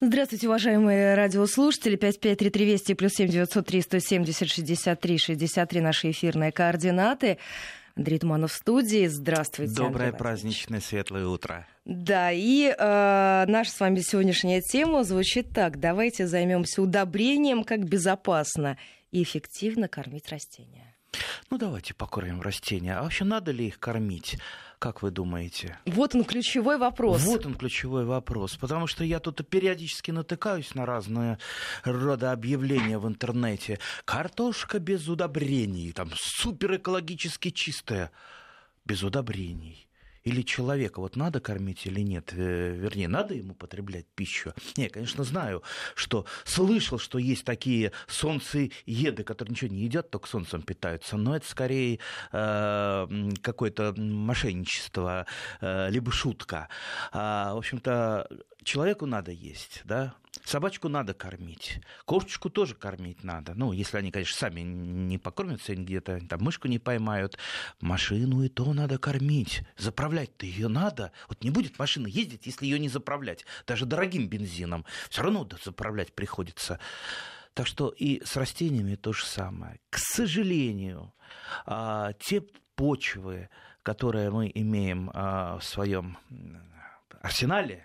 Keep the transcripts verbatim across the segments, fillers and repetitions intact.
Здравствуйте, уважаемые радиослушатели. пять пять три три двести плюс семь девятьсот три сто семьдесят шестьдесят три шестьдесят три наши эфирные координаты. Андрей Туманов в студии. Здравствуйте. Доброе праздничное светлое утро. Да, и э, наша с вами сегодняшняя тема звучит так: давайте займемся удобрением, как безопасно и эффективно кормить растения. Ну, давайте покормим растения. А вообще, надо ли их кормить? Как вы думаете? Вот он ключевой вопрос. Вот он ключевой вопрос. Потому что я тут периодически натыкаюсь на разные рода объявления в интернете. Картошка без удобрений, там, супер экологически чистая, без удобрений. Или человека вот надо кормить или нет? Вернее, надо ему потреблять пищу? Не, конечно, знаю, что слышал, что есть такие солнцееды, которые ничего не едят, только солнцем питаются. Но это скорее э, какое-то мошенничество, э, либо шутка. А, в общем-то, человеку надо есть, да? Собачку надо кормить, кошечку тоже кормить надо. Ну, если они, конечно, сами не покормятся, где-то там мышку не поймают. Машину и то надо кормить. Заправлять-то ее надо. Вот не будет машина ездить, если ее не заправлять. Даже дорогим бензином. Все равно заправлять приходится. Так что и с растениями то же самое. К сожалению, те почвы, которые мы имеем в своем арсенале,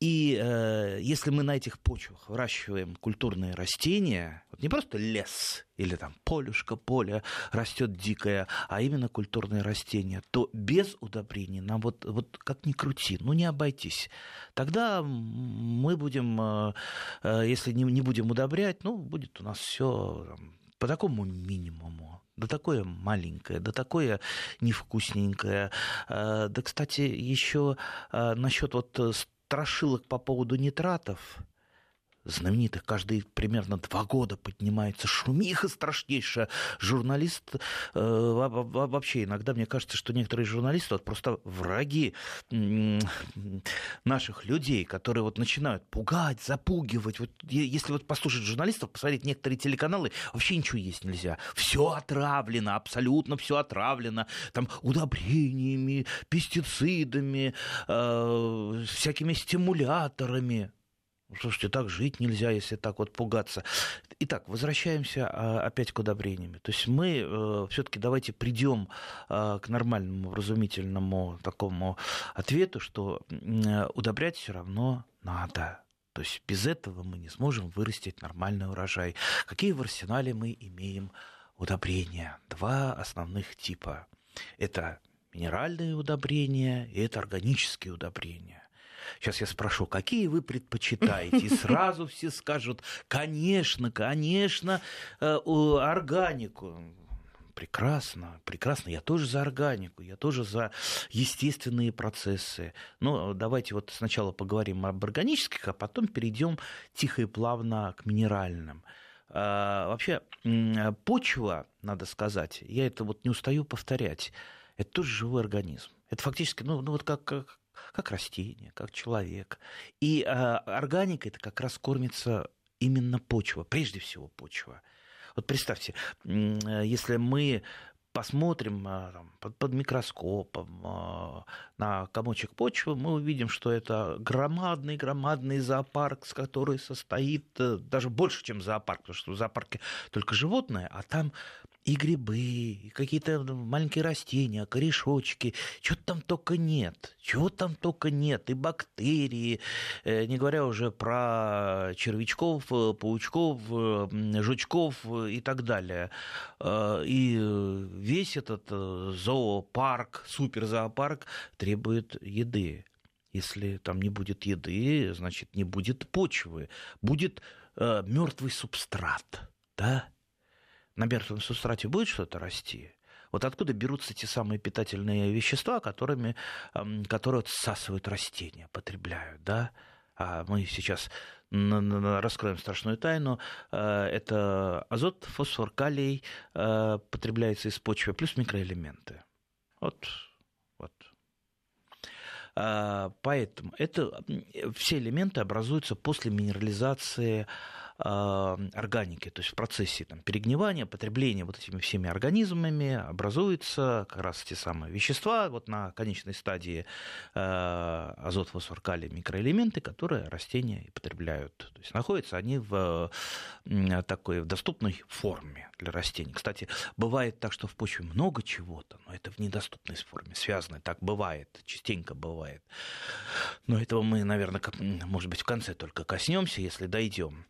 и э, если мы на этих почвах выращиваем культурные растения, вот не просто лес или там полюшка, поле растет дикое, а именно культурные растения, то без удобрений нам вот, вот как ни крути, ну не обойтись. Тогда мы будем, э, если не, не будем удобрять, ну будет у нас все по такому минимуму. Да такое маленькое, да такое невкусненькое. Э, да, кстати, еще э, насчет вот страшилок по поводу нитратов, знаменитых, каждые примерно два года поднимается шумиха страшнейшая. Журналист, э, вообще иногда мне кажется, что некоторые журналисты вот просто враги э, наших людей, которые вот начинают пугать, запугивать. Вот, если вот послушать журналистов, посмотреть некоторые телеканалы, вообще ничего есть нельзя. Все отравлено, абсолютно все отравлено. Там удобрениями, пестицидами, э, всякими стимуляторами. Слушайте, так жить нельзя, если так вот пугаться. Итак, возвращаемся опять к удобрениям. То есть мы все-таки давайте придем к нормальному, вразумительному такому ответу, что удобрять все равно надо. То есть без этого мы не сможем вырастить нормальный урожай. Какие в арсенале мы имеем удобрения? Два основных типа. Это минеральные удобрения и это органические удобрения. Сейчас я спрошу, какие вы предпочитаете? И сразу все скажут, конечно, конечно, органику. Прекрасно, прекрасно. Я тоже за органику, я тоже за естественные процессы. Но давайте вот сначала поговорим об органических, а потом перейдем тихо и плавно к минеральным. Вообще почва, надо сказать, я это вот не устаю повторять, это тоже живой организм. Это фактически, ну, ну вот как... как растение, как человек. И э, органика это как раз кормится именно почва, прежде всего почва. Вот представьте, э, если мы посмотрим э, там, под, под микроскопом э, на комочек почвы, мы увидим, что это громадный-громадный зоопарк, с который состоит э, даже больше, чем зоопарк, потому что в зоопарке только животные, а там и грибы, и какие-то маленькие растения, корешочки. Чего-то там только нет. Чего там только нет. И бактерии, не говоря уже про червячков, паучков, жучков и так далее. И весь этот зоопарк, суперзоопарк требует еды. Если там не будет еды, значит, не будет почвы. Будет мертвый субстрат, да? На мертвом субстрате будет что-то расти? Вот откуда берутся те самые питательные вещества, которыми, которые всасывают растения, потребляют, да? А мы сейчас раскроем страшную тайну. Это азот, фосфор, калий потребляется из почвы, плюс микроэлементы. Вот, вот. Поэтому это, все элементы образуются после минерализации органики, то есть в процессе там, перегнивания, потребления вот этими всеми организмами образуются как раз те самые вещества, вот на конечной стадии э, азот, фосфор, калий, микроэлементы, которые растения и потребляют. То есть находятся они в э, такой в доступной форме для растений. Кстати, бывает так, что в почве много чего-то, но это в недоступной форме связано. Так бывает, частенько бывает. Но этого мы, наверное, может быть, в конце только коснемся, если дойдем.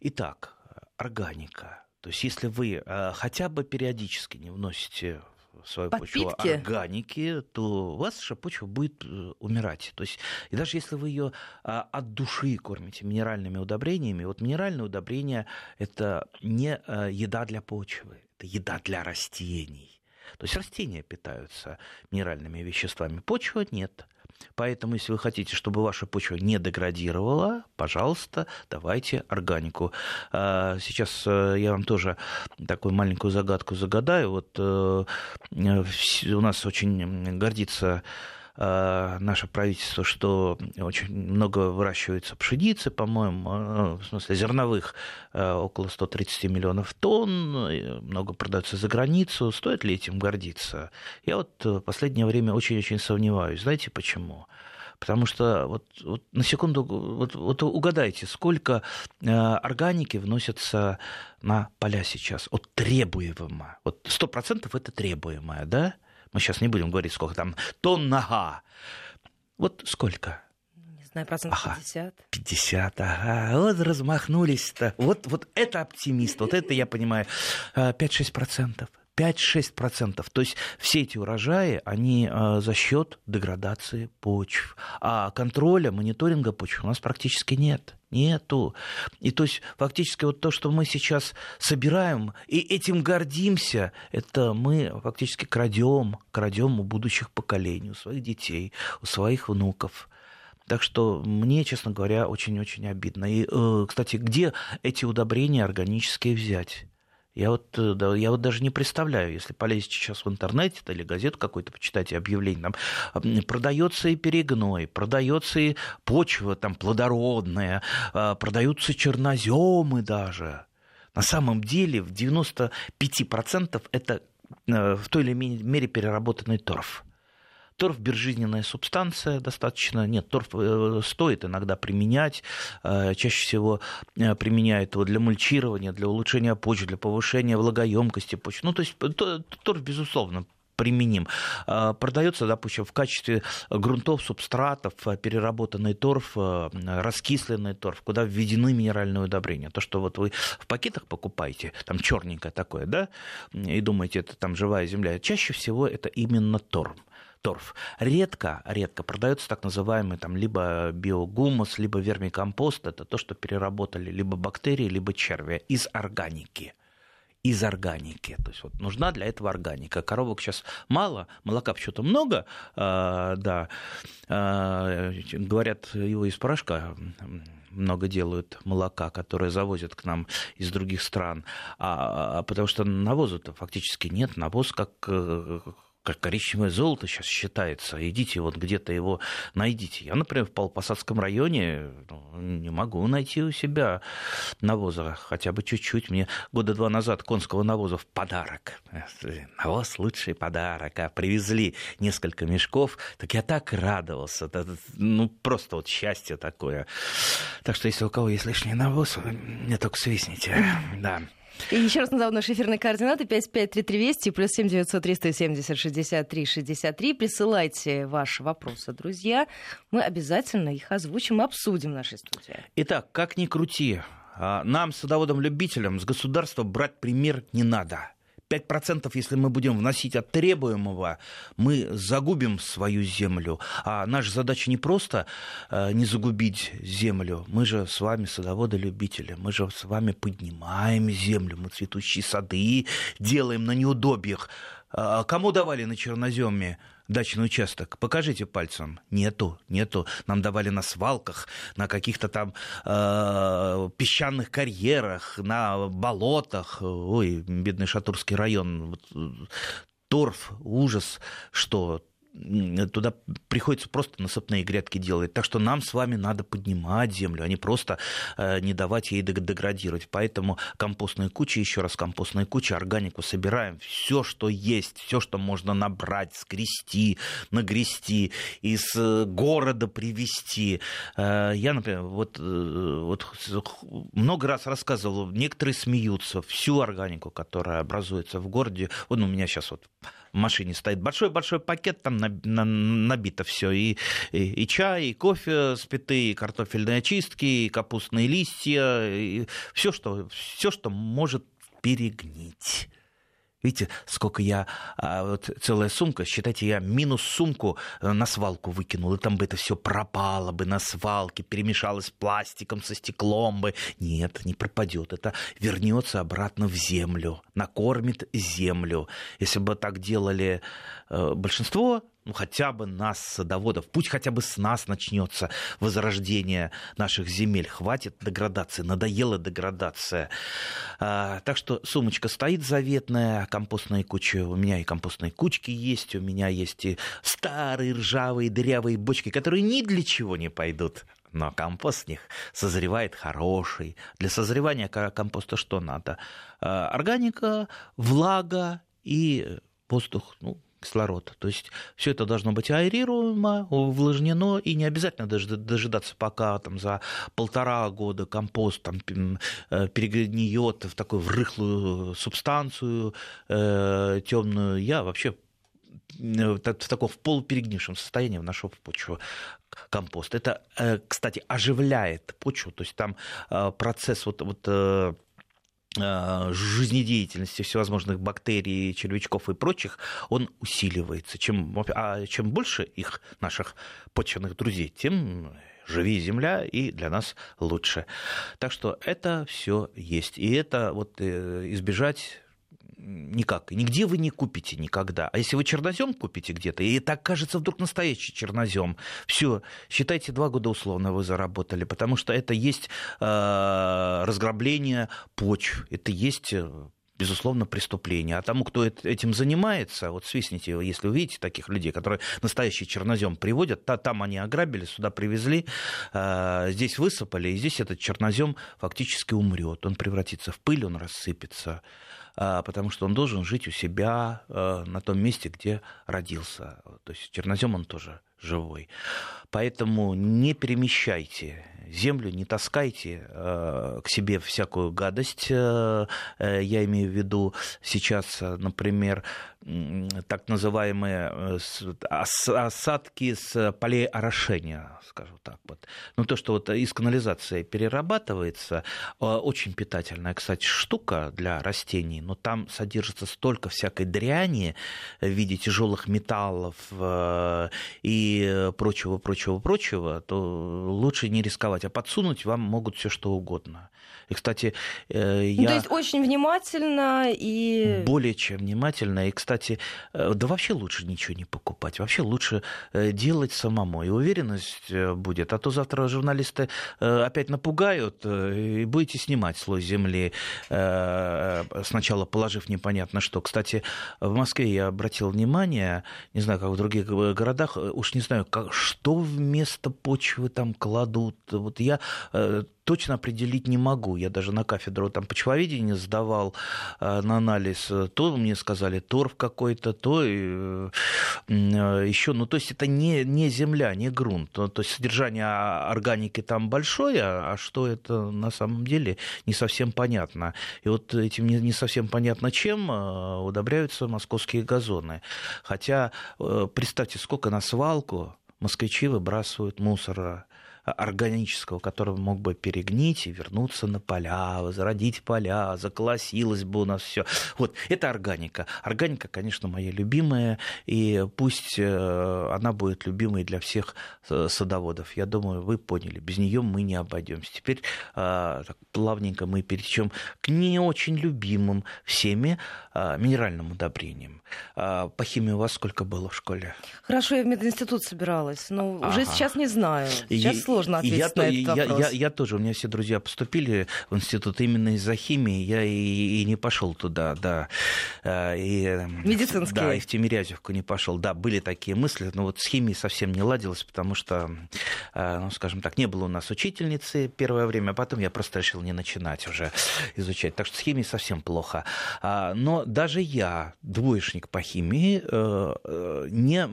Итак, органика. То есть, если вы э, хотя бы периодически не вносите в свою подпитки. Почву органики, то у вас почва будет э, умирать. То есть, и даже если вы ее э, от души кормите минеральными удобрениями, вот минеральные удобрения – это не э, еда для почвы, это еда для растений. То есть, растения питаются минеральными веществами, почва – нет. Поэтому, если вы хотите, чтобы ваша почва не деградировала, пожалуйста, давайте органику. Сейчас я вам тоже такую маленькую загадку загадаю. Вот у нас очень гордится наше правительство, что очень много выращивается пшеницы, по-моему, в смысле зерновых, около сто тридцать миллионов тонн, много продается за границу. Стоит ли этим гордиться? Я вот в последнее время очень-очень сомневаюсь. Знаете почему? Потому что, вот, вот на секунду, вот, вот угадайте, сколько э, органики вносятся на поля сейчас от требуемого. Вот сто процентов это требуемое, да? Мы сейчас не будем говорить, сколько там тонн, ага. Вот сколько? Не знаю, процентов ага. пятьдесят. пятьдесят, ага. Вот размахнулись-то. Вот, вот это оптимист, вот это я понимаю. пять-шесть процентов. пять-шесть процентов. То есть все эти урожаи, они за счет деградации почв. А контроля, мониторинга почв у нас практически нет. Нету. И то есть фактически вот то, что мы сейчас собираем и этим гордимся, это мы фактически крадем, крадем у будущих поколений, у своих детей, у своих внуков. Так что мне, честно говоря, очень-очень обидно. И, кстати, где эти удобрения органические взять? Я вот, да, я вот даже не представляю, если полезете сейчас в интернете или газету какую-то, почитайте объявление, там продается и перегной, продается и почва там плодородная, продаются черноземы даже. На самом деле в девяносто пять процентов это в той или иной мере переработанный торф. Торф – безжизненная субстанция достаточно. Нет, торф стоит иногда применять. Чаще всего применяют его для мульчирования, для улучшения почвы, для повышения влагоемкости почвы. Ну, то есть торф, безусловно, применим. Продается, допустим, в качестве грунтов, субстратов, переработанный торф, раскисленный торф, куда введены минеральные удобрения. То, что вот вы в пакетах покупаете, там черненькое такое, да, и думаете, это там живая земля. Чаще всего это именно торф. Торф. Редко, редко продается так называемый там, либо биогумус, либо вермикомпост. Это то, что переработали либо бактерии, либо черви из органики. Из органики. То есть вот нужна для этого органика. Коровок сейчас мало, молока почему-то много. Э, да. Э, говорят, его из порошка много делают молока, которое завозят к нам из других стран. А, потому что навоза-то фактически нет. Навоз как... как коричневое золото сейчас считается. Идите вот где-то его найдите. Я, например, в Павлопосадском районе не могу найти у себя навоза. Хотя бы чуть-чуть. Мне года два назад конского навоза в подарок. Навоз – лучший подарок. А привезли несколько мешков. Так я так радовался. Ну, просто вот счастье такое. Так что, если у кого есть лишний навоз, вы мне только свистните. Да. И еще раз назову наши эфирные координаты: пять пять три три двести плюс семь девятьсот триста семьдесят шестьдесят три шестьдесят три. Присылайте ваши вопросы, друзья. Мы обязательно их озвучим и обсудим в нашей студии. Итак, как ни крути, нам, садоводам-любителям, с государства брать пример не надо. пять процентов, если мы будем вносить от требуемого, мы загубим свою землю. А наша задача не просто э, не загубить землю. Мы же с вами садоводы-любители. Мы же с вами поднимаем землю. Мы цветущие сады делаем на неудобьях. Э, кому давали на черноземе дачный участок? Покажите пальцем. Нету, нету. Нам давали на свалках, на каких-то там э, песчаных карьерах, на болотах. Ой, бедный Шатурский район. Торф, ужас, что туда приходится просто насыпные грядки делать. Так что нам с вами надо поднимать землю, а не просто не давать ей деградировать. Поэтому компостные кучи, еще раз компостные кучи, органику собираем, все, что есть, все, что можно набрать, скрести, нагрести, из города привезти. Я, например, вот, вот много раз рассказывал, некоторые смеются, всю органику, которая образуется в городе, вот у меня сейчас вот в машине стоит большой-большой пакет, там набито все, и, и, и чай, и кофе спитые, и картофельные очистки, и капустные листья, и все, что, все, что может перегнить. Видите, сколько я, вот целая сумка, считайте, я минус сумку на свалку выкинул, и там бы это все пропало бы на свалке, перемешалось с пластиком, со стеклом бы. Нет, не пропадет, это вернется обратно в землю, накормит землю. Если бы так делали большинство, ну, хотя бы нас, садоводов, пусть хотя бы с нас начнется возрождение наших земель. Хватит деградации, надоела деградация. А, так что сумочка стоит заветная, компостные кучи, у меня и компостные кучки есть, у меня есть и старые ржавые дырявые бочки, которые ни для чего не пойдут. Но компост в них созревает хороший. Для созревания компоста что надо? А, органика, влага и воздух, ну, кислород. То есть все это должно быть аэрируемо, увлажнено, и не обязательно дожидаться, пока там, за полтора года компост там, перегниет в такую рыхлую субстанцию э, темную. Я вообще в таком в полуперегнившем состоянии вношу в почву компост. Это, кстати, оживляет почву, то есть там процесс вот... вот жизнедеятельности всевозможных бактерий, червячков и прочих, он усиливается. Чем, а чем больше их, наших почвенных друзей, тем живее земля и для нас лучше. Так что это все есть. И это вот избежать никак. Нигде вы не купите никогда. А если вы чернозем купите где-то, и так кажется вдруг настоящий чернозем, все, считайте, два года условно вы заработали, потому что это есть э, разграбление почв, это есть, безусловно, преступление. А тому, кто этим занимается, вот свистните, если увидите таких людей, которые настоящий чернозем приводят, то, там они ограбили, сюда привезли, э, здесь высыпали, и здесь этот чернозем фактически умрет, он превратится в пыль, он рассыпется. Потому что он должен жить у себя на том месте, где родился. То есть чернозем он тоже живой. Поэтому не перемещайте землю, не таскайте к себе всякую гадость. Я имею в виду сейчас, например, так называемые осадки с полей орошения, скажу так. Вот. Ну, то, что вот из канализации перерабатывается, очень питательная, кстати, штука для растений, но там содержится столько всякой дряни в виде тяжелых металлов и прочего, прочего, прочего, то лучше не рисковать, а подсунуть вам могут все что угодно. И, кстати, я... Ну, то есть очень внимательно и... Более чем внимательно. И, кстати, да вообще лучше ничего не покупать. Вообще лучше делать самому. И уверенность будет. А то завтра журналисты опять напугают и будете снимать слой земли, сначала положив непонятно что. Кстати, в Москве я обратил внимание, не знаю, как в других городах, уж не знаю, как, что вместо почвы там кладут. Вот я... точно определить не могу. Я даже на кафедру там почвоведения сдавал э, на анализ. То мне сказали торф какой-то, то э, э, еще. Ну, то есть это не, не земля, не грунт. То, то есть содержание органики там большое, а что это на самом деле не совсем понятно. И вот этим не, не совсем понятно, чем э, удобряются московские газоны. Хотя э, представьте, сколько на свалку москвичи выбрасывают мусора органического, который мог бы перегнить и вернуться на поля, возродить поля, заколосилось бы у нас все. Вот, это органика. Органика, конечно, моя любимая, и пусть она будет любимой для всех садоводов. Я думаю, вы поняли, без нее мы не обойдемся. Теперь так, плавненько мы перейдем к не очень любимым всеми минеральным удобрениям. По химии у вас сколько было в школе? Хорошо, я в мединститут собиралась, но ага. уже сейчас не знаю. Сейчас и... сложно. сложно ответить я, на этот я, вопрос. Я, я, я тоже, у меня все друзья поступили в институт именно из-за химии, я и, и не пошел туда, да. И, медицинский. Да, и в Тимирязевку не пошел. Да, были такие мысли, но вот с химией совсем не ладилось, потому что, ну, скажем так, не было у нас учительницы первое время, а потом я просто решил не начинать уже изучать. Так что с химией совсем плохо. Но даже я, двоечник по химии, не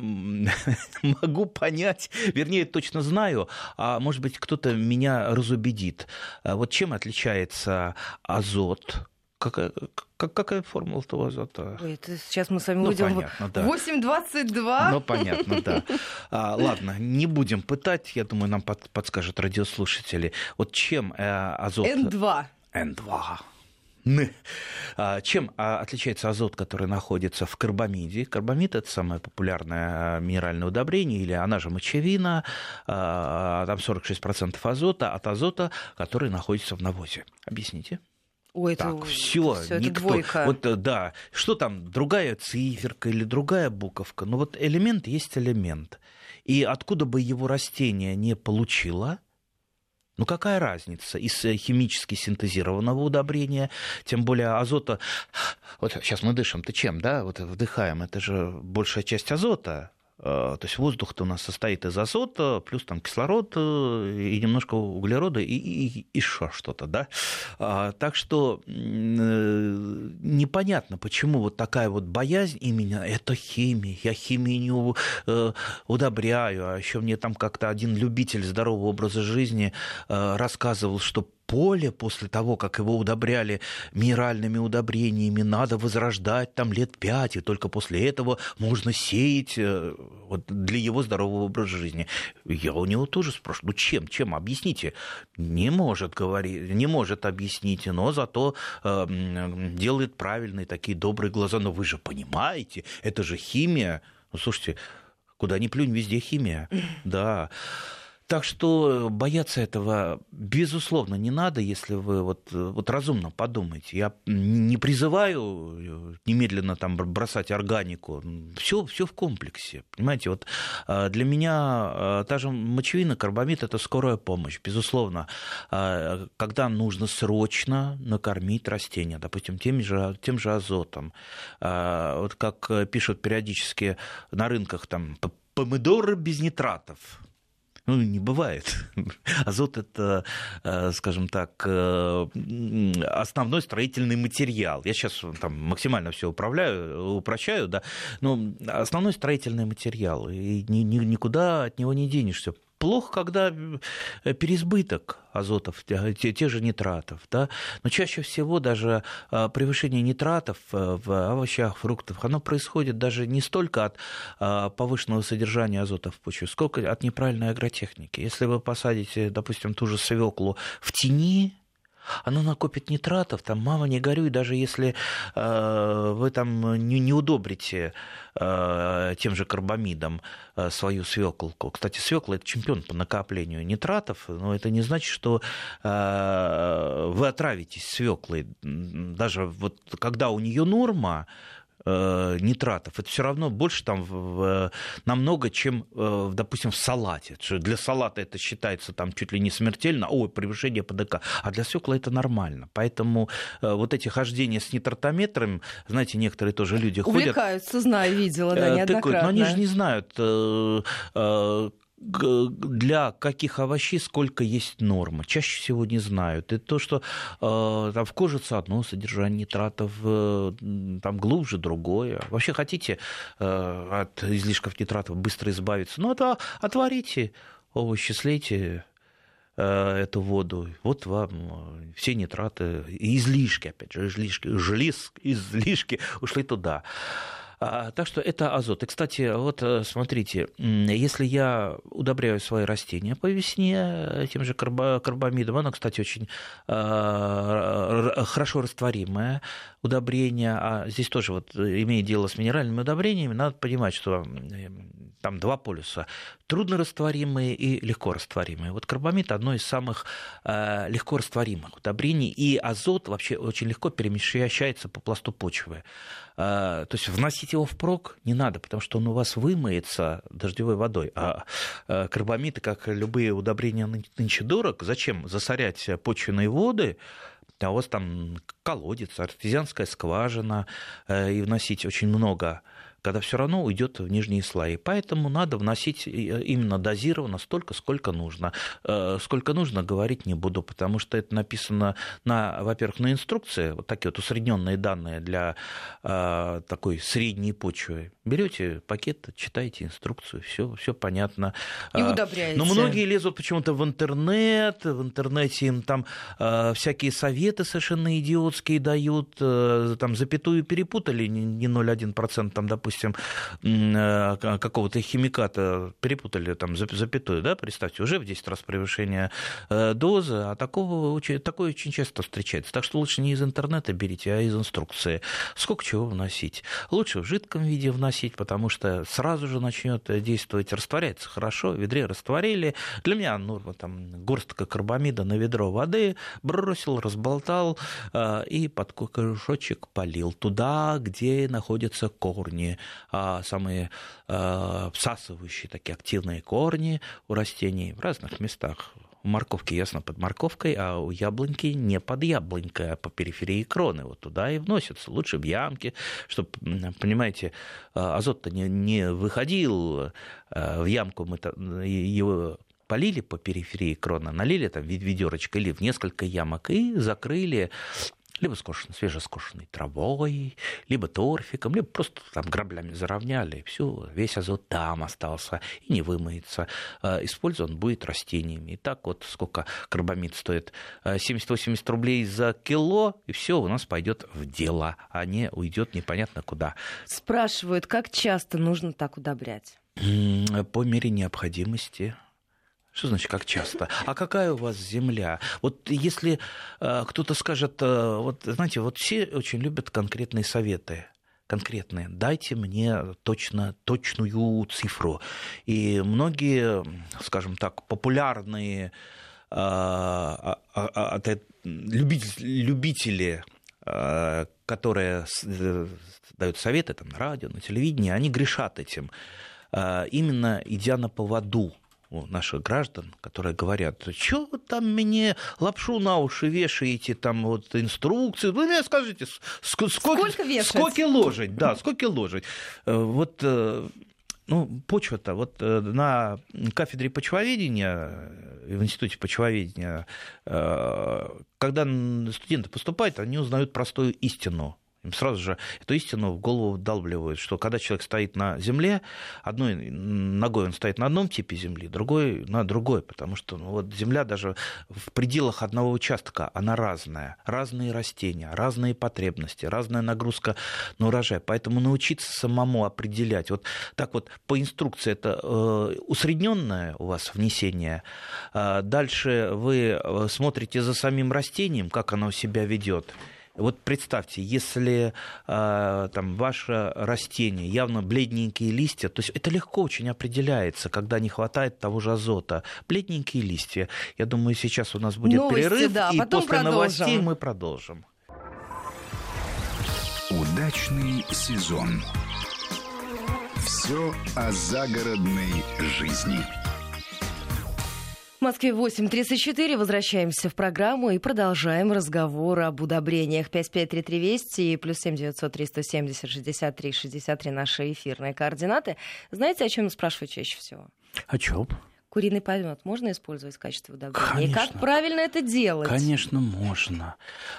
могу понять, вернее, точно знаю, а может быть, кто-то меня разубедит. Вот чем отличается азот? Какая, как, какая формула того азота? Ой, это сейчас мы с вами ну, уйдем в да. восемь двадцать два. Ну, понятно, да. А, ладно, не будем пытать. Я думаю, нам под, подскажут радиослушатели. Вот чем э, азот... эн два. эн два. Чем отличается азот, который находится в карбамиде? Карбамид – это самое популярное минеральное удобрение, или она же мочевина, там сорок шесть процентов азота от азота, который находится в навозе. Объясните. Ой, так, это, все, это никто. Вот, да, что там, другая циферка или другая буковка? Но вот элемент есть элемент. И откуда бы его растение не получило, ну какая разница из химически синтезированного удобрения, тем более азота. Вот сейчас мы дышим-то чем, да? Вот вдыхаем, это же большая часть азота. То есть воздух-то у нас состоит из азота, плюс там кислород и немножко углерода и, и, и еще что-то, да? Так что непонятно, почему вот такая вот боязнь именно это химия, я химию не удобряю, а еще мне там как-то один любитель здорового образа жизни рассказывал, что поле после того, как его удобряли минеральными удобрениями, надо возрождать там лет пять, и только после этого можно сеять вот, для его здорового образа жизни. Я у него тоже спрашиваю, ну чем, чем, объясните? Не может говорить, не может объяснить, но зато э, делает правильные такие добрые глаза. Но вы же понимаете, это же химия. Ну, слушайте, куда ни плюнь, везде химия. Да. Так что бояться этого, безусловно, не надо, если вы вот, вот разумно подумаете. Я не призываю немедленно там бросать органику. Все в комплексе. Понимаете, вот для меня та же мочевина, карбамид – это скорая помощь. Безусловно, когда нужно срочно накормить растения, допустим, тем же, тем же азотом. Вот как пишут периодически на рынках там помидоры без нитратов. Ну, не бывает. Азот – это, скажем так, основной строительный материал. Я сейчас там максимально все управляю, упрощаю, да. Но основной строительный материал, и никуда от него не денешься. Плохо, когда переизбыток азотов, те же нитратов, да? Но чаще всего даже превышение нитратов в овощах, фруктах, оно происходит даже не столько от повышенного содержания азота в почве, сколько от неправильной агротехники. Если вы посадите, допустим, ту же свеклу в тени, оно накопит нитратов, там, мама, не горюй, даже если э, вы там не, не удобрите э, тем же карбамидом э, свою свёклку. Кстати, свёкла – это чемпион по накоплению нитратов, но это не значит, что э, вы отравитесь свёклой. Даже вот когда у нее норма, нитратов, это все равно больше там в, в, намного, чем, в, допустим, в салате. Для салата это считается там чуть ли не смертельно, ой, превышение пэ дэ ка, а для свеклы это нормально. Поэтому вот эти хождения с нитратометром, знаете, некоторые тоже люди увлекаются, ходят... Увлекаются, знаю, видела, да, неоднократно. Но они же не знают... для каких овощей сколько есть норма. Чаще всего не знают. И то, что э, там в кожице одно содержание нитратов, э, там глубже другое. Вообще хотите э, от излишков нитратов быстро избавиться? Ну, это отварите овощи, слейте э, эту воду. Вот вам все нитраты, излишки, опять же, излишки, излишки ушли туда. Так что это азот. И, кстати, вот смотрите, если я удобряю свои растения по весне тем же карбамидом, оно, кстати, очень хорошо растворимое удобрение, а здесь тоже, вот, имея дело с минеральными удобрениями, надо понимать, что там два полюса – труднорастворимые и легкорастворимые. Вот карбамид – одно из самых легкорастворимых удобрений, и азот вообще очень легко перемещается по пласту почвы. То есть вносить платить его впрок не надо, потому что он у вас вымоется дождевой водой. А карбамиды, как любые удобрения нынче, дорог. Зачем засорять почвенные воды? А у вас там колодец, артезианская скважина, и вносить очень много, когда все равно уйдет в нижние слои. Поэтому надо вносить именно дозированно столько, сколько нужно. Сколько нужно, говорить не буду, потому что это написано, на, во-первых, на инструкции, вот такие вот усредненные данные для э, такой средней почвы. Берете пакет, читаете инструкцию, все, все понятно. И удобряете. Но многие лезут почему-то в интернет, в интернете им там э, всякие советы совершенно идиотские дают, э, там запятую перепутали, не ноль целых одна десятая процента, там, допустим, какого-то химиката перепутали, там, запятую, да, представьте, уже в десять раз превышение дозы, а такого, такое очень часто встречается. Так что лучше не из интернета берите, а из инструкции. Сколько чего вносить? Лучше в жидком виде вносить, потому что сразу же начнет действовать, растворяется хорошо, в ведре растворили. Для меня норма, там, горстка карбамида на ведро воды, бросил, разболтал и под корешочек полил туда, где находятся корни. А самые э, всасывающие такие активные корни у растений в разных местах. У морковки, ясно, под морковкой, а у яблоньки не под яблонькой, а по периферии кроны. Вот туда и вносятся. Лучше в ямке, чтобы, понимаете, азот-то не, не выходил в ямку, мы его полили по периферии крона, налили там ведерочкой или в несколько ямок и закрыли либо скошен, свежескошенной травой, либо торфиком, либо просто там граблями заровняли, и все, весь азот там остался и не вымоется. Использован будет растениями. И так вот сколько карбамид стоит? семьдесят-восемьдесят рублей за кило, и все у нас пойдет в дело, а не уйдет непонятно куда. Спрашивают, как часто нужно так удобрять? По мере необходимости. Что значит, как часто? А какая у вас земля? Вот если э, кто-то скажет, э, вот знаете, вот все очень любят конкретные советы. Конкретные. Дайте мне точно, точную цифру. И многие, скажем так, популярные э, а, а, а, любители, любители э, которые э, дают советы там, на радио, на телевидении, они грешат этим. Э, именно идя на поводу наших граждан, которые говорят, что вы там мне лапшу на уши вешаете, там вот инструкции, вы мне скажите, сколько, сколько вешать? Сколько ложить, да, сколько ложить. Вот, ну, почва-то, вот на кафедре почвоведения, в институте почвоведения, когда студенты поступают, они узнают простую истину. Им сразу же эту истину в голову вдалбливают, что когда человек стоит на земле, одной ногой он стоит на одном типе земли, другой на другой, потому что ну, вот земля даже в пределах одного участка, она разная. Разные растения, разные потребности, разная нагрузка на урожай. Поэтому научиться самому определять. Вот так вот по инструкции это э, усредненное у вас внесение. Э, дальше вы смотрите за самим растением, как оно себя ведет. Вот представьте, если э, там, ваше растение явно бледненькие листья, то есть это легко очень определяется, когда не хватает того же азота. Бледненькие листья. Я думаю, сейчас у нас будет новости, перерыв, да, и после продолжим. Новостей мы продолжим. Удачный сезон. Все о загородной жизни. В Москве восемь тридцать четыре. Возвращаемся в программу и продолжаем разговор об удобрениях. пять пять три три двести и плюс семь девятьсот триста семьдесят шестьдесят три шестьдесят три наши эфирные координаты. Знаете, о чем спрашивают чаще всего? О чем? Куриный помет можно использовать в качестве удобрения? Конечно. И как правильно это делать? Конечно, можно.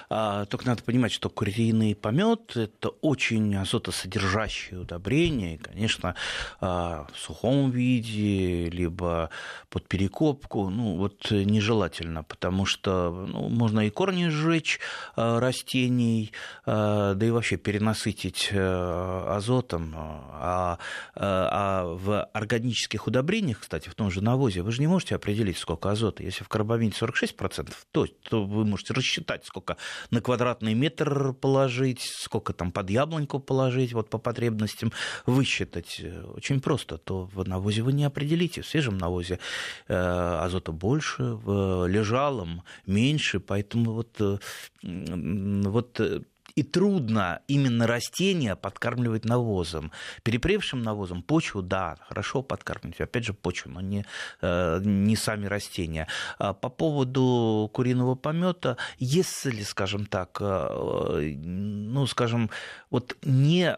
А, только надо понимать, что куриный помет — это очень азотосодержащее удобрение. И, конечно, а, в сухом виде, либо под перекопку, ну, вот нежелательно, потому что ну, можно и корни сжечь а, растений, а, да и вообще перенасытить а, азотом. А, а, а в органических удобрениях, кстати, в том же навозе, вы же не можете определить, сколько азота. Если в карбамиде сорок шесть процентов, то, то вы можете рассчитать, сколько на квадратный метр положить, сколько там под яблоньку положить, вот по потребностям высчитать. Очень просто. То в навозе вы не определите. В свежем навозе э, азота больше, в лежалом меньше. Поэтому вот, э, вот и трудно именно растения подкармливать навозом. Перепревшим навозом почву, да, хорошо подкармливать, опять же, почву, но не, не сами растения. По поводу куриного помета, если, скажем так, ну, скажем, вот не...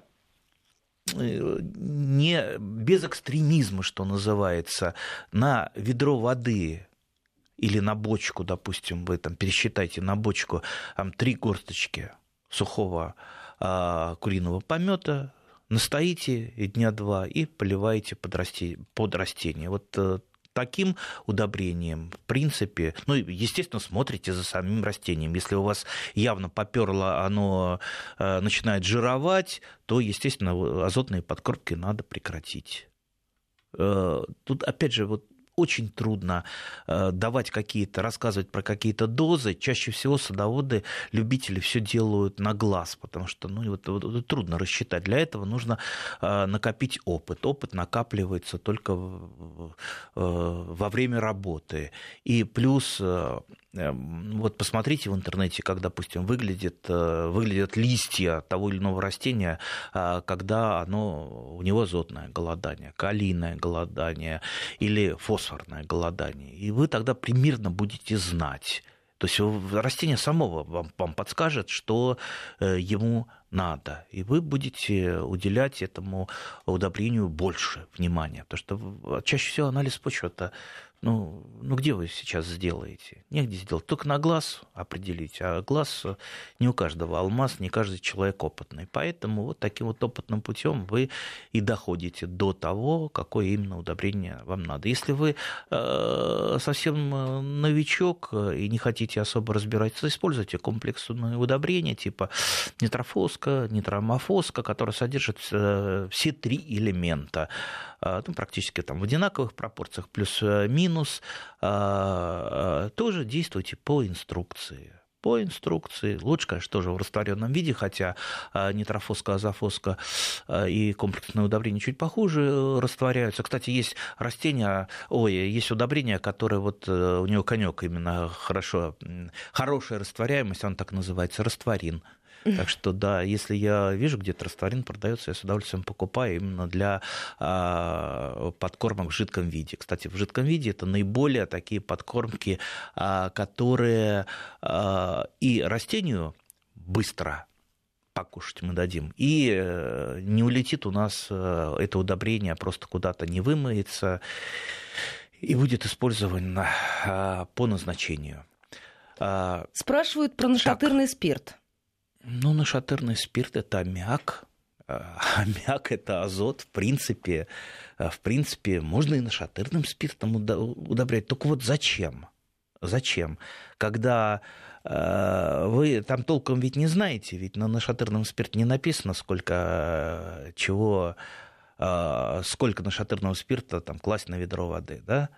не без экстремизма, что называется, на ведро воды или на бочку, допустим, вы там пересчитайте на бочку там, три горсточки сухого э, куриного помета, настоите дня два и поливаете под, расти... под растение. Вот э, таким удобрением, в принципе, ну, естественно, смотрите за самим растением. Если у вас явно попёрло, оно э, начинает жировать, то, естественно, азотные подкормки надо прекратить. Э, тут, опять же, вот очень трудно э, давать какие-то, рассказывать про какие-то дозы. Чаще всего садоводы, любители все делают на глаз, потому что ну, вот, вот, вот, трудно рассчитать. Для этого нужно э, накопить опыт. Опыт накапливается только в, э, во время работы. И плюс... Э, Вот посмотрите в интернете, как, допустим, выглядит, выглядят листья того или иного растения, когда оно, у него азотное голодание, калийное голодание или фосфорное голодание. И вы тогда примерно будете знать. То есть растение само вам, вам подскажет, что ему надо. И вы будете уделять этому удобрению больше внимания. Потому что чаще всего анализ почвы это... Ну, ну, где вы сейчас сделаете? Негде сделать. Только на глаз определить. А глаз не у каждого алмаз, не каждый человек опытный. Поэтому вот таким вот опытным путем вы и доходите до того, какое именно удобрение вам надо. Если вы э, совсем новичок и не хотите особо разбираться, используйте комплексные удобрения типа нитрофоска, нитромофоска, которые содержат э, все три элемента. Э, ну, практически там в одинаковых пропорциях, плюс минус. Минус, тоже действуйте по инструкции. По инструкции. Лучше, конечно, тоже в растворенном виде, хотя нитрофоска, азофоска и комплексные удобрения чуть похуже растворяются. Кстати, есть растения, ой, есть удобрения, которые вот у него конек именно хорошо, хорошая растворяемость, он так называется, растворин. Так что, да, если я вижу, где-то растворин продается, я с удовольствием покупаю именно для а, подкормок в жидком виде. Кстати, в жидком виде это наиболее такие подкормки, а, которые а, и растению быстро покушать мы дадим, и а, не улетит у нас а, это удобрение, просто куда-то не вымоется и будет использовано а, по назначению. А, Спрашивают про нашатырный так. спирт. Ну, нашатырный спирт – это аммиак. Аммиак – это азот. В принципе, в принципе, можно и нашатырным спиртом удобрять. Только вот зачем? Зачем? Когда э, вы там толком ведь не знаете, ведь на нашатырном спирте не написано, сколько, чего, э, сколько нашатырного спирта там, класть на ведро воды, да?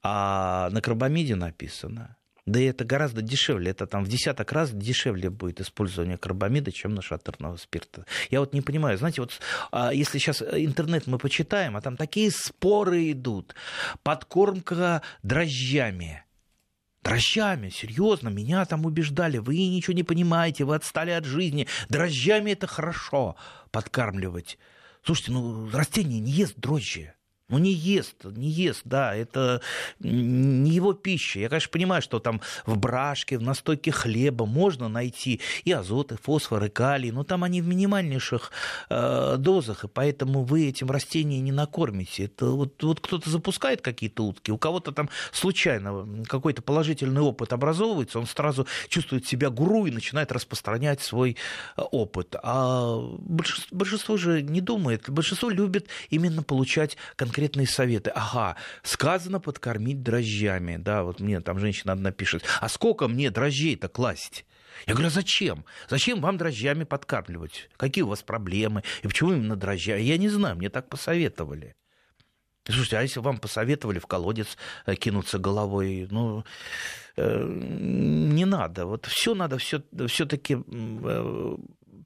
А на карбамиде написано. Да и это гораздо дешевле, это там в десяток раз дешевле будет использование карбамида, чем нашатырного спирта. Я вот не понимаю, знаете, вот если сейчас интернет мы почитаем, а там такие споры идут, подкормка дрожжами. Дрожжами, серьезно, меня там убеждали, вы ничего не понимаете, вы отстали от жизни, дрожжами это хорошо подкармливать. Слушайте, ну растение не ест дрожжи. Ну, не ест, не ест, да, это не его пища. Я, конечно, понимаю, что там в брашке, в настойке хлеба можно найти и азот, и фосфор, и калий, но там они в минимальнейших э, дозах, и поэтому вы этим растения не накормите. Это вот, вот кто-то запускает какие-то утки, у кого-то там случайно какой-то положительный опыт образовывается, он сразу чувствует себя гуру и начинает распространять свой опыт. А большинство, большинство же не думает, большинство любит именно получать конкретные конкретные советы. Ага, сказано подкормить дрожжами. Да, вот мне там женщина одна пишет, а сколько мне дрожжей-то класть? Я говорю, а зачем? Зачем вам дрожжами подкармливать? Какие у вас проблемы? И почему именно дрожжами? Я не знаю, мне так посоветовали. Слушайте, а если вам посоветовали в колодец кинуться головой, ну, э, не надо. Вот все надо все-таки... Э,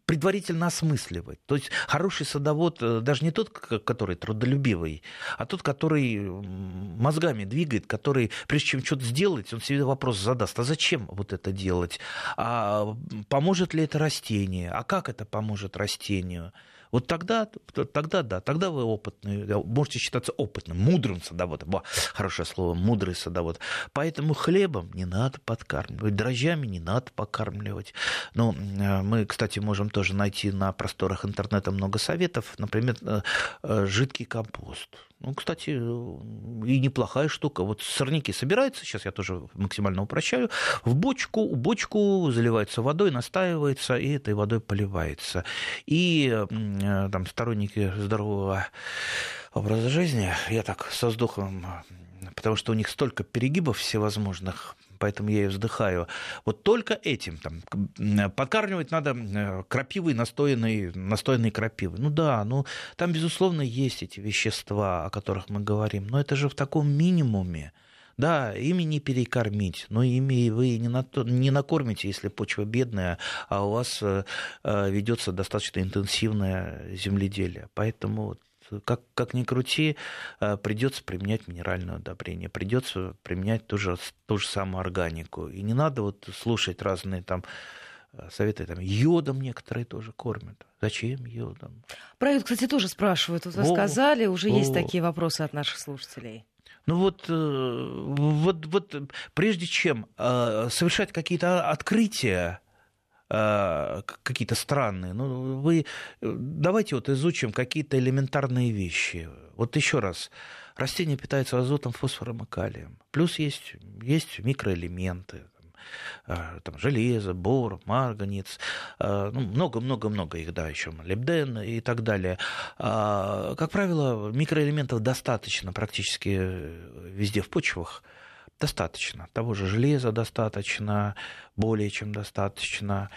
предварительно осмысливать. То есть хороший садовод даже не тот, который трудолюбивый, а тот, который мозгами двигает, который, прежде чем что-то сделать, он себе вопрос задаст, а зачем вот это делать, а поможет ли это растению, а как это поможет растению. Вот тогда, тогда да, тогда вы опытный, можете считаться опытным, мудрым садоводом. Ба, хорошее слово, мудрый садовод. Поэтому хлебом не надо подкармливать, дрожжами не надо подкармливать. Ну, мы, кстати, можем тоже найти на просторах интернета много советов. Например, жидкий компост. Ну, кстати, и неплохая штука. Вот сорняки собираются, сейчас я тоже максимально упрощаю, в бочку, бочку заливается водой, настаивается, и этой водой поливается. И там сторонники здорового образа жизни, я так со вздохом, потому что у них столько перегибов всевозможных, поэтому я и вздыхаю. Вот только этим там подкармливать надо крапивой, настоянной, настоянной крапивой. Ну да, ну там, безусловно, есть эти вещества, о которых мы говорим, но это же в таком минимуме. Да, ими не перекормить, но ими вы не, на, не накормите, если почва бедная, а у вас ведется достаточно интенсивное земледелие. Поэтому, как, как ни крути, придется применять минеральное удобрение, придется применять ту же, ту же самую органику. И не надо вот слушать разные там советы, там, йодом некоторые тоже кормят. Зачем йодом? Про йод, кстати, тоже спрашивают. Вот вы о, сказали, уже о. есть такие вопросы от наших слушателей. Ну вот, вот, вот прежде чем совершать какие-то открытия, какие-то странные, ну вы давайте вот изучим какие-то элементарные вещи. Вот еще раз, растения питаются азотом, фосфором и калием. Плюс есть, есть микроэлементы. Там, железо, бор, марганец, много-много-много их, да, еще молибден и так далее. Как правило, микроэлементов достаточно практически везде в почвах. Достаточно. Того же железа достаточно, более чем достаточно.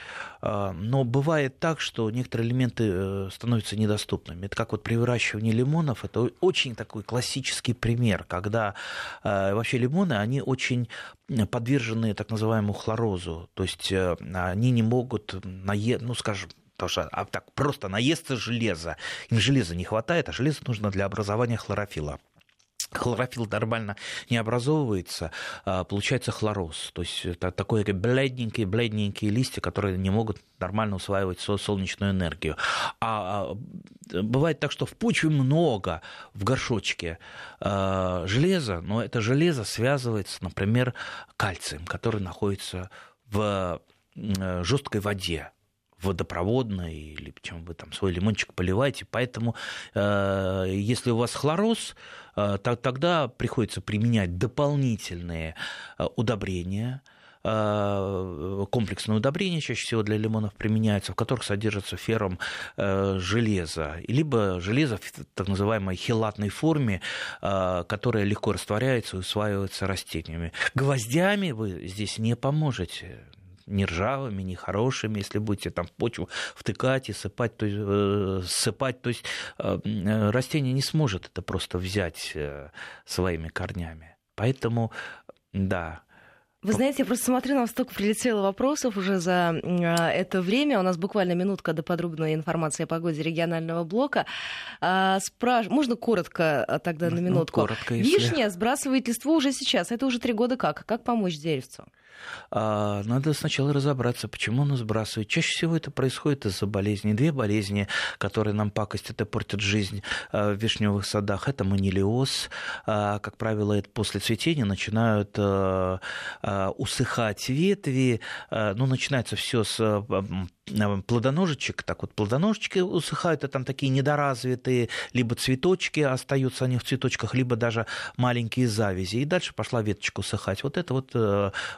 Но бывает так, что некоторые элементы становятся недоступными. Это как вот при выращивании лимонов. Это очень такой классический пример, когда вообще лимоны, они очень подвержены так называемому хлорозу. То есть они не могут, наед... ну, скажем, потому что а так просто наесться железа. Им железа не хватает, а железо нужно для образования хлорофилла. Хлорофилл нормально не образовывается, получается хлороз. То есть это такое бледненькие-бледненькие листья, которые не могут нормально усваивать солнечную энергию. А бывает так, что в почве много, в горшочке железа, но это железо связывается, например, кальцием, который находится в жесткой воде. Водопроводной, или чем вы там свой лимончик поливаете. Поэтому, э, если у вас хлороз, э, то, тогда приходится применять дополнительные э, удобрения, э, комплексные удобрения чаще всего для лимонов применяются, в которых содержится феррум э, железа, либо железо в так называемой хелатной форме, э, которое легко растворяется и усваивается растениями. Гвоздями вы здесь не поможете. Ни ржавыми, ни хорошими, если будете там почву втыкать и сыпать, то есть, э, сыпать, то есть э, растение не сможет это просто взять э, своими корнями. Поэтому, да. Вы знаете, я просто смотрю, нам столько прилетело вопросов уже за это время. У нас буквально минутка до подробной информации о погоде регионального блока. Спраш... Можно коротко тогда на минутку? Ну, коротко, если... Вишня сбрасывает листву уже сейчас. Это уже три года как? Как помочь деревцу? Надо сначала разобраться, почему она сбрасывает. Чаще всего это происходит из-за болезней. Две болезни, которые нам пакостят и портят жизнь в вишневых садах. Это манилиоз. Как правило, это после цветения начинают... усыхать ветви, ну, начинается все с плодоножечек, так вот плодоножечки усыхают, а там такие недоразвитые, либо цветочки, остаются они в цветочках, либо даже маленькие завязи, и дальше пошла веточка усыхать. Вот это вот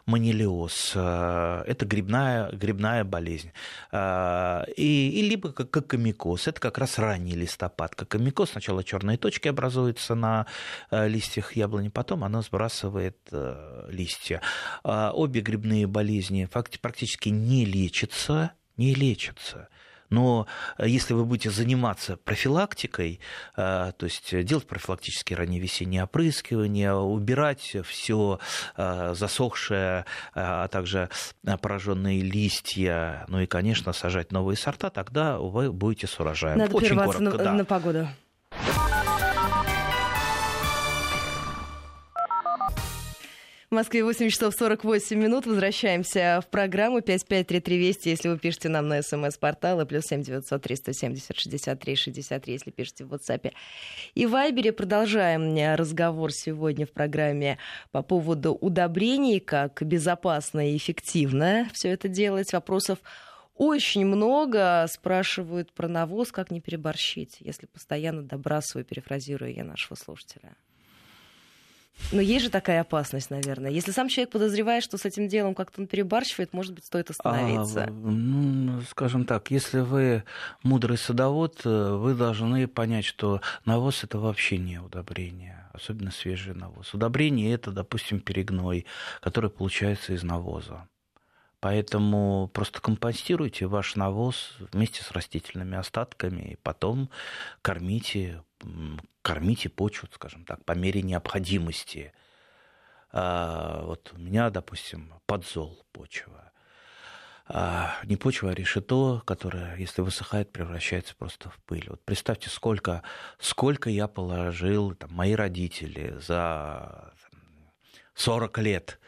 манилиоз, это грибная, грибная болезнь. И, и либо кокомикоз, это как раз ранний листопад. Кокомикоз, сначала черные точки образуются на листьях яблони, потом она сбрасывает листья. Обе грибные болезни практически не лечатся, не лечатся. Но если вы будете заниматься профилактикой, то есть делать профилактические ранневесенние опрыскивания, убирать все засохшее, а также пораженные листья, ну и, конечно, сажать новые сорта, тогда вы будете с урожаем. Надо очень прерваться коротко, на, да. на погоду. В Москве восемь часов сорок восемь минут. Возвращаемся в программу пять пять три три Вести, если вы пишете нам на смс-портал, и плюс семь девятьсот триста семьдесят шестьдесят три шестьдесят три, если пишете в WhatsApp и Вайбере. Продолжаем разговор сегодня в программе по поводу удобрений, как безопасно и эффективно все это делать. Вопросов очень много. Спрашивают про навоз, как не переборщить, если постоянно добрасываю, перефразирую я нашего слушателя. Но есть же такая опасность, наверное. Если сам человек подозревает, что с этим делом как-то он перебарщивает, может быть, стоит остановиться. А, ну, скажем так, если вы мудрый садовод, вы должны понять, что навоз – это вообще не удобрение, особенно свежий навоз. Удобрение – это, допустим, перегной, который получается из навоза. Поэтому просто компостируйте ваш навоз вместе с растительными остатками и потом кормите, кормите почву, скажем так, по мере необходимости. Вот у меня, допустим, подзол почва. Не почва, а решето, которое, если высыхает, превращается просто в пыль. Вот представьте, сколько, сколько я положил, там, мои родители за сорок лет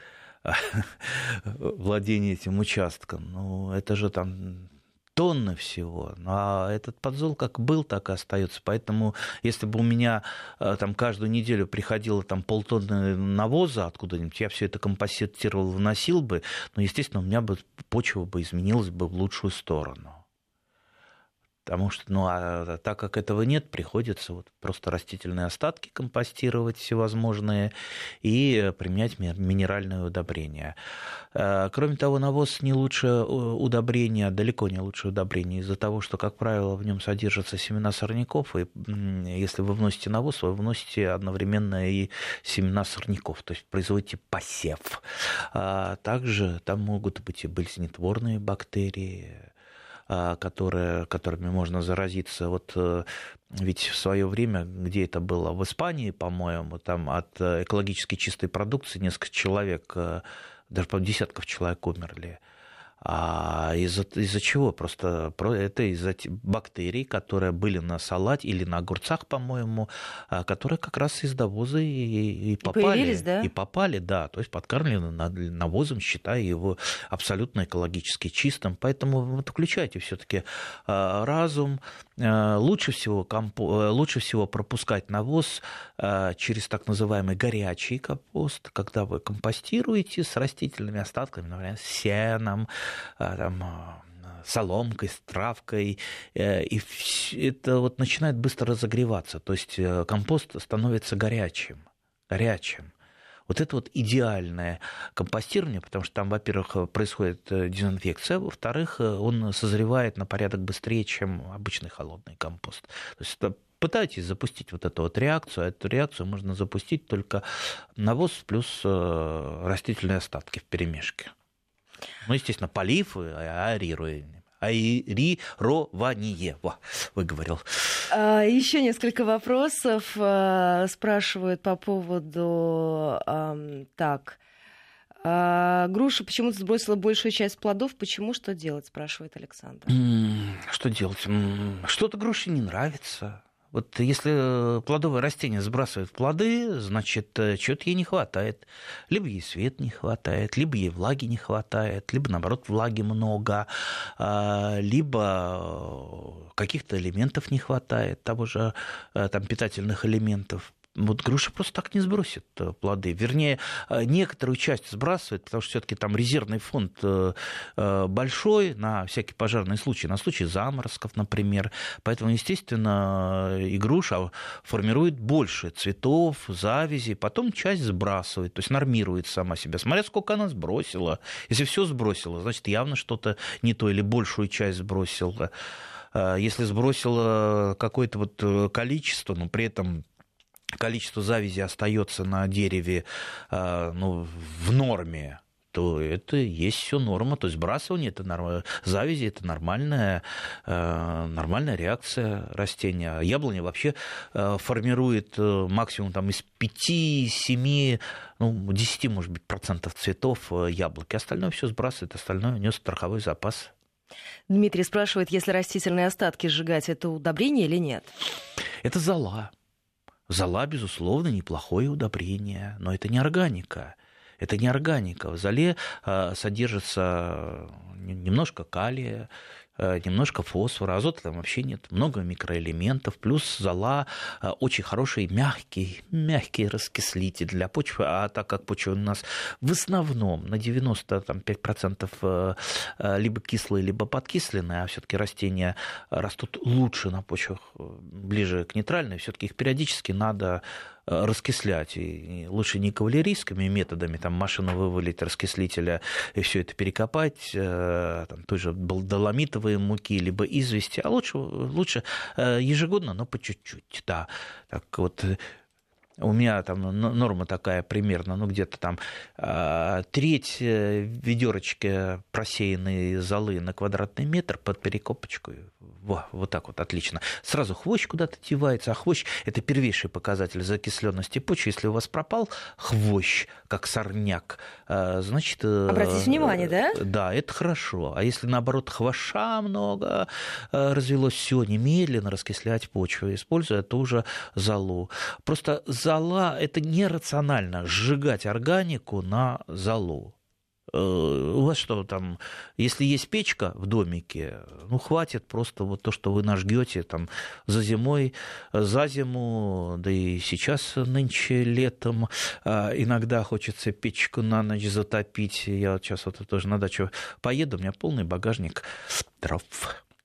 владение этим участком. Ну, это же там тонны всего. А этот подзол как был, так и остается. Поэтому, если бы у меня там каждую неделю приходило там полтонны навоза откуда-нибудь, я все это компостировал, выносил бы, но, естественно, у меня бы почва бы изменилась бы в лучшую сторону. Потому что, ну, а так как этого нет, приходится вот просто растительные остатки компостировать всевозможные и применять минеральные удобрения. Кроме того, навоз не лучшее удобрение, далеко не лучшее удобрение, из-за того, что, как правило, в нем содержатся семена сорняков, и если вы вносите навоз, вы вносите одновременно и семена сорняков, то есть производите посев. Также там могут быть и болезнетворные бактерии, Которые, которыми можно заразиться. Вот ведь в свое время, где это было, в Испании, по-моему, там от экологически чистой продукции несколько человек, даже по десятков человек умерли. А из-за, из-за чего? Просто это из-за бактерий, которые были на салате или на огурцах, по-моему, которые как раз из навоза и, и попали. И, да? и попали, да. То есть подкармлены навозом, считая его абсолютно экологически чистым. Поэтому вы включайте все-таки разум. Лучше всего, компо... Лучше всего пропускать навоз через так называемый горячий компост, когда вы компостируете с растительными остатками, например, с сеном, там, соломкой, с травкой, и это вот начинает быстро разогреваться, то есть компост становится горячим, горячим. Вот это вот идеальное компостирование, потому что там, во-первых, происходит дезинфекция, во-вторых, он созревает на порядок быстрее, чем обычный холодный компост. То есть пытайтесь запустить вот эту вот реакцию, а эту реакцию можно запустить только навоз плюс растительные остатки вперемешке. Ну, естественно, полив и аэрирование. Аэрирование. Во, выговорил. Еще несколько вопросов спрашивают по поводу... Так, груша почему-то сбросила большую часть плодов. Почему? Что делать? Спрашивает Александр. Что делать? Что-то груше не нравится. Вот если плодовое растение сбрасывает плоды, значит, чего-то ей не хватает. Либо ей света не хватает, либо ей влаги не хватает, либо, наоборот, влаги много, либо каких-то элементов не хватает, того же там, питательных элементов. Вот груша просто так не сбросит плоды. Вернее, некоторую часть сбрасывает, потому что все-таки там резервный фонд большой на всякие пожарные случаи, на случай заморозков, например. Поэтому, естественно, и груша формирует больше цветов, завязей, потом часть сбрасывает, то есть нормирует сама себя. Смотря сколько она сбросила. Если все сбросила, значит, явно что-то не то или большую часть сбросила. Если сбросила какое-то вот количество, но при этом количество завязи остается на дереве ну, в норме, то это есть все норма. То есть сбрасывание – это норм... завязи – это нормальная, э, нормальная реакция растения. Яблоня вообще э, формирует максимум там, из пяти-семи, ну, десяти, может быть, процентов цветов яблоки. Остальное все сбрасывает, остальное у нее страховой запас. Дмитрий спрашивает, если растительные остатки сжигать, это удобрение или нет? Это зола. Зола, безусловно, неплохое удобрение, но это не органика. Это не органика. В золе содержится немножко калия, немножко фосфора, азота там вообще нет, много микроэлементов, плюс зола очень хороший мягкий, мягкий раскислитель для почвы, а так как почва у нас в основном на девяносто пять процентов либо кислые, либо подкисленные, а все-таки растения растут лучше на почвах ближе к нейтральной, все-таки их периодически надо раскислять. И лучше не кавалерийскими методами, там машину вывалить, раскислителя, и все это перекопать, там, той же доломитовой муки, либо извести, а лучше, лучше ежегодно, но по чуть-чуть, да. Так вот, у меня там норма такая примерно, ну, где-то там треть ведерочки просеянной золы на квадратный метр под перекопочку. Во, вот так вот, отлично. Сразу хвощ куда-то девается, а хвощ – это первейший показатель закисленности почвы. Если у вас пропал хвощ, как сорняк, значит… Обратите внимание, да? Да, это хорошо. А если, наоборот, хвоша много развелось, все немедленно раскислять почву, используя ту же золу. Просто зола – это нерационально сжигать органику на золу. У вас что там, если есть печка в домике, ну, хватит просто вот то, что вы нажгете там за зимой, за зиму, да и сейчас нынче летом иногда хочется печку на ночь затопить. Я вот сейчас вот тоже на дачу поеду, у меня полный багажник дров.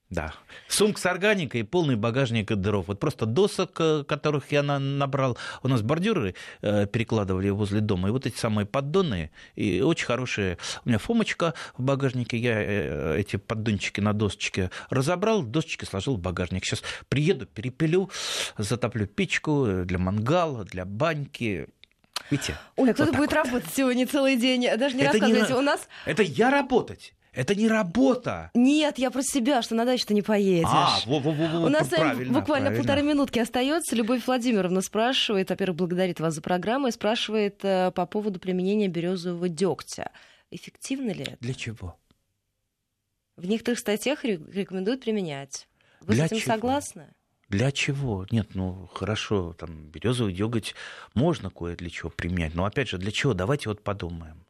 Да. Сумка с органикой и полный багажник дров. Вот просто досок, которых я набрал. У нас бордюры перекладывали возле дома. И вот эти самые поддоны, и очень хорошие. У меня Фомочка в багажнике. Я эти поддончики на досочке разобрал, досочки сложил в багажник. Сейчас приеду, перепилю, затоплю печку для мангала, для баньки. Видите? Оля, кто-то вот будет вот работать сегодня целый день. Даже не это рассказывайте. Не... У нас... Это я работать. Это не работа. Нет, я про себя, что на дачу-то не поедешь. А, во, во, во, во, У нас правильно, буквально правильно. Полторы минутки остается. Любовь Владимировна спрашивает, во-первых, благодарит вас за программу, и спрашивает э, по поводу применения березового дегтя. Эффективно ли это? Для чего? В некоторых статьях рекомендуют применять. Вы Для с этим чего? согласны? Для чего? Нет, ну хорошо, там березовый деготь можно кое-для чего применять. Но опять же, для чего? Давайте вот подумаем.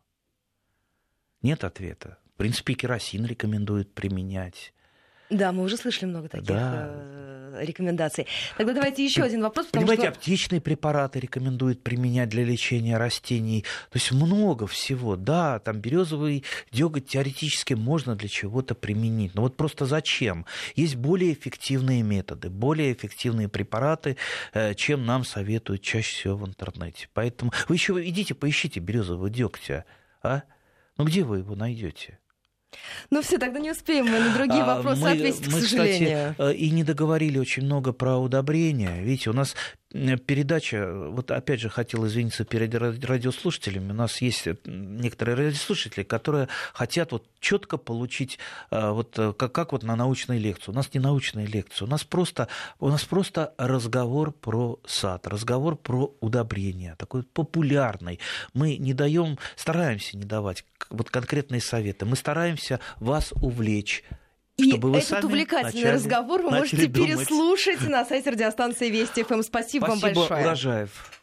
Нет ответа. В принципе, керосин рекомендуют применять. Да, мы уже слышали много таких да. рекомендаций. Тогда давайте еще один вопрос. Понимаете, что... аптечные препараты рекомендуют применять для лечения растений. То есть много всего. Да, там березовый деготь теоретически можно для чего-то применить. Но вот просто зачем? Есть более эффективные методы, более эффективные препараты, чем нам советуют чаще всего в интернете. Поэтому вы еще идите, поищите березового дегтя. А? Ну где вы его найдете? Ну все, тогда не успеем мы на другие вопросы мы, ответить, мы, к сожалению. Кстати, и не договорили очень много про удобрения. Видите, у нас передача, вот опять же хотел извиниться перед радиослушателями, у нас есть некоторые радиослушатели, которые хотят вот четко получить, вот, как, как вот на научной лекции. У нас не научная лекция, у нас просто, у нас просто разговор про сад, разговор про удобрения, такой популярный. Мы не даем, стараемся не давать вот конкретные советы, мы стараемся вас увлечь. И чтобы вы этот сами увлекательный начали, разговор вы можете думать. Переслушать на сайте радиостанции Вести эф эм. Спасибо, Спасибо вам большое. Спасибо, Урожаев.